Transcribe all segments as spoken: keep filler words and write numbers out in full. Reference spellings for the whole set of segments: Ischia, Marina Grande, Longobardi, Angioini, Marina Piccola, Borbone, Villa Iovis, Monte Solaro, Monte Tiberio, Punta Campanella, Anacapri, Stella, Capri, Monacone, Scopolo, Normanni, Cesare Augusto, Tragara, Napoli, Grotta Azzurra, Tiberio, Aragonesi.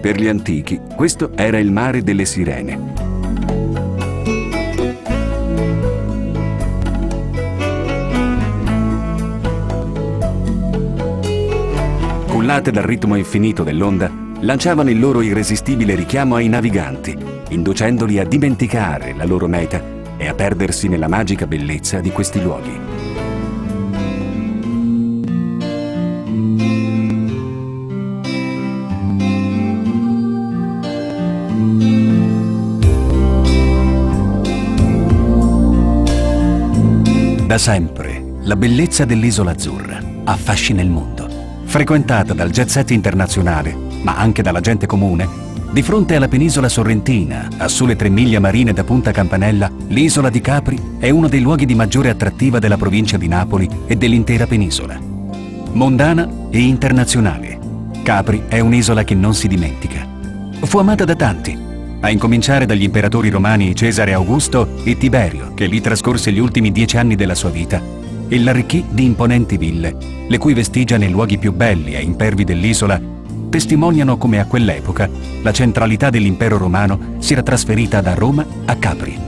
Per gli antichi, questo era il mare delle sirene. Cullate dal ritmo infinito dell'onda, lanciavano il loro irresistibile richiamo ai naviganti, inducendoli a dimenticare la loro meta e a perdersi nella magica bellezza di questi luoghi. Da sempre, la bellezza dell'Isola Azzurra affascina il mondo. Frequentata dal jet set internazionale, ma anche dalla gente comune, di fronte alla penisola sorrentina, a sole tre miglia marine da Punta Campanella, l'isola di Capri è uno dei luoghi di maggiore attrattiva della provincia di Napoli e dell'intera penisola. Mondana e internazionale, Capri è un'isola che non si dimentica. Fu amata da tanti, a incominciare dagli imperatori romani Cesare Augusto e Tiberio, che lì trascorse gli ultimi dieci anni della sua vita, e l'arricchì di imponenti ville, le cui vestigia nei luoghi più belli e impervi dell'isola testimoniano come a quell'epoca la centralità dell'impero romano si era trasferita da Roma a Capri.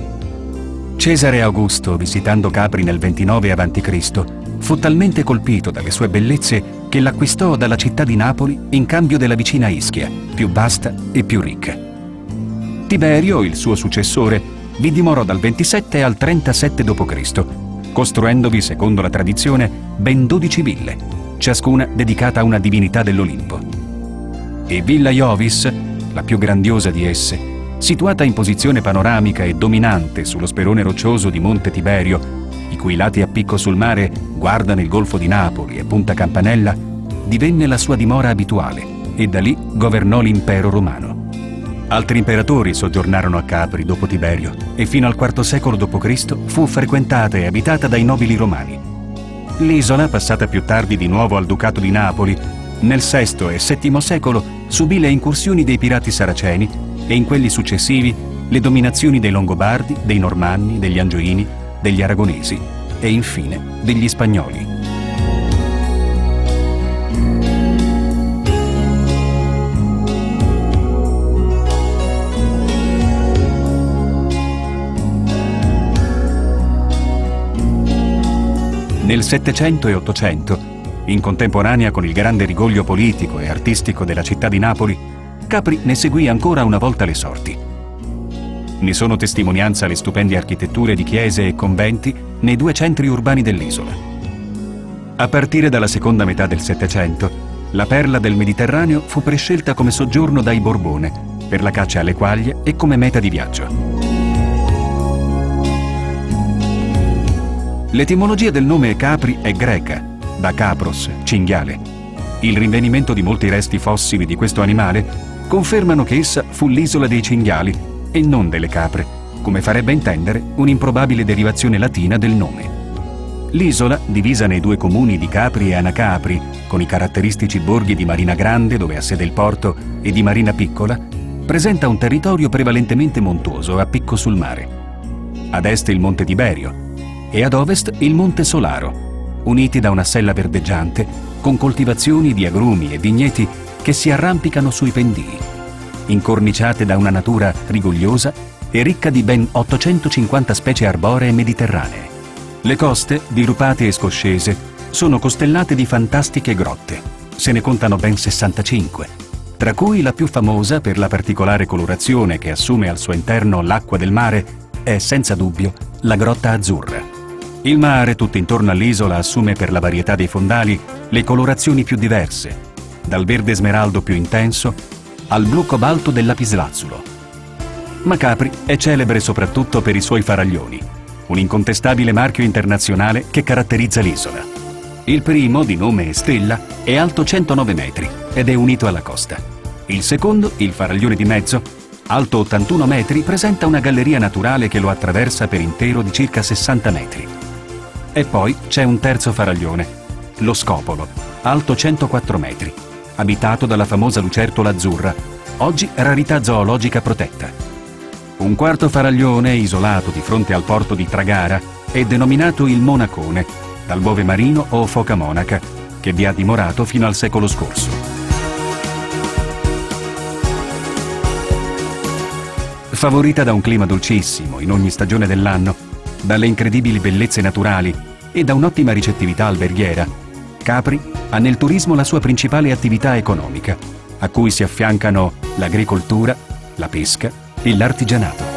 Cesare Augusto, visitando Capri nel ventinove avanti Cristo, fu talmente colpito dalle sue bellezze che l'acquistò dalla città di Napoli in cambio della vicina Ischia, più vasta e più ricca. Tiberio, il suo successore, vi dimorò dal ventisette al trentasette dopo Cristo, costruendovi, secondo la tradizione, ben dodici ville, ciascuna dedicata a una divinità dell'Olimpo. E Villa Iovis, la più grandiosa di esse, situata in posizione panoramica e dominante sullo sperone roccioso di Monte Tiberio, i cui lati a picco sul mare guardano il golfo di Napoli e Punta Campanella, divenne la sua dimora abituale e da lì governò l'impero romano. Altri imperatori soggiornarono a Capri dopo Tiberio e fino al quarto secolo dopo Cristo fu frequentata e abitata dai nobili romani. L'isola, passata più tardi di nuovo al Ducato di Napoli, nel sesto e settimo secolo subì le incursioni dei pirati saraceni e in quelli successivi le dominazioni dei Longobardi, dei Normanni, degli Angioini, degli Aragonesi e infine degli Spagnoli. Nel Settecento e Ottocento, in contemporanea con il grande rigoglio politico e artistico della città di Napoli, Capri ne seguì ancora una volta le sorti. Ne sono testimonianza le stupende architetture di chiese e conventi nei due centri urbani dell'isola. A partire dalla seconda metà del Settecento, la perla del Mediterraneo fu prescelta come soggiorno dai Borbone per la caccia alle quaglie e come meta di viaggio. L'etimologia del nome Capri è greca, da capros, cinghiale. Il rinvenimento di molti resti fossili di questo animale confermano che essa fu l'isola dei cinghiali e non delle capre, come farebbe intendere un'improbabile derivazione latina del nome. L'isola, divisa nei due comuni di Capri e Anacapri, con i caratteristici borghi di Marina Grande, dove ha sede il porto, e di Marina Piccola, presenta un territorio prevalentemente montuoso a picco sul mare. Ad est il Monte Tiberio, e ad ovest il Monte Solaro, uniti da una sella verdeggiante con coltivazioni di agrumi e vigneti che si arrampicano sui pendii, incorniciate da una natura rigogliosa e ricca di ben ottocentocinquanta specie arboree mediterranee. Le coste, dirupate e scoscese, sono costellate di fantastiche grotte, se ne contano ben sessantacinque, tra cui la più famosa per la particolare colorazione che assume al suo interno l'acqua del mare è senza dubbio la Grotta Azzurra. Il mare, tutto intorno all'isola, assume per la varietà dei fondali le colorazioni più diverse, dal verde smeraldo più intenso al blu cobalto del lapislazzulo. Ma Capri è celebre soprattutto per i suoi faraglioni, un incontestabile marchio internazionale che caratterizza l'isola. Il primo, di nome Stella, è alto centonove metri ed è unito alla costa. Il secondo, il faraglione di mezzo, alto ottantuno metri, presenta una galleria naturale che lo attraversa per intero di circa sessanta metri. E poi c'è un terzo faraglione, lo Scopolo, alto centoquattro metri, abitato dalla famosa lucertola azzurra, oggi rarità zoologica protetta. Un quarto faraglione isolato di fronte al porto di Tragara è denominato il Monacone, dal bove marino o foca monaca, che vi ha dimorato fino al secolo scorso. Favorita da un clima dolcissimo in ogni stagione dell'anno, dalle incredibili bellezze naturali e da un'ottima ricettività alberghiera, Capri ha nel turismo la sua principale attività economica, a cui si affiancano l'agricoltura, la pesca e l'artigianato.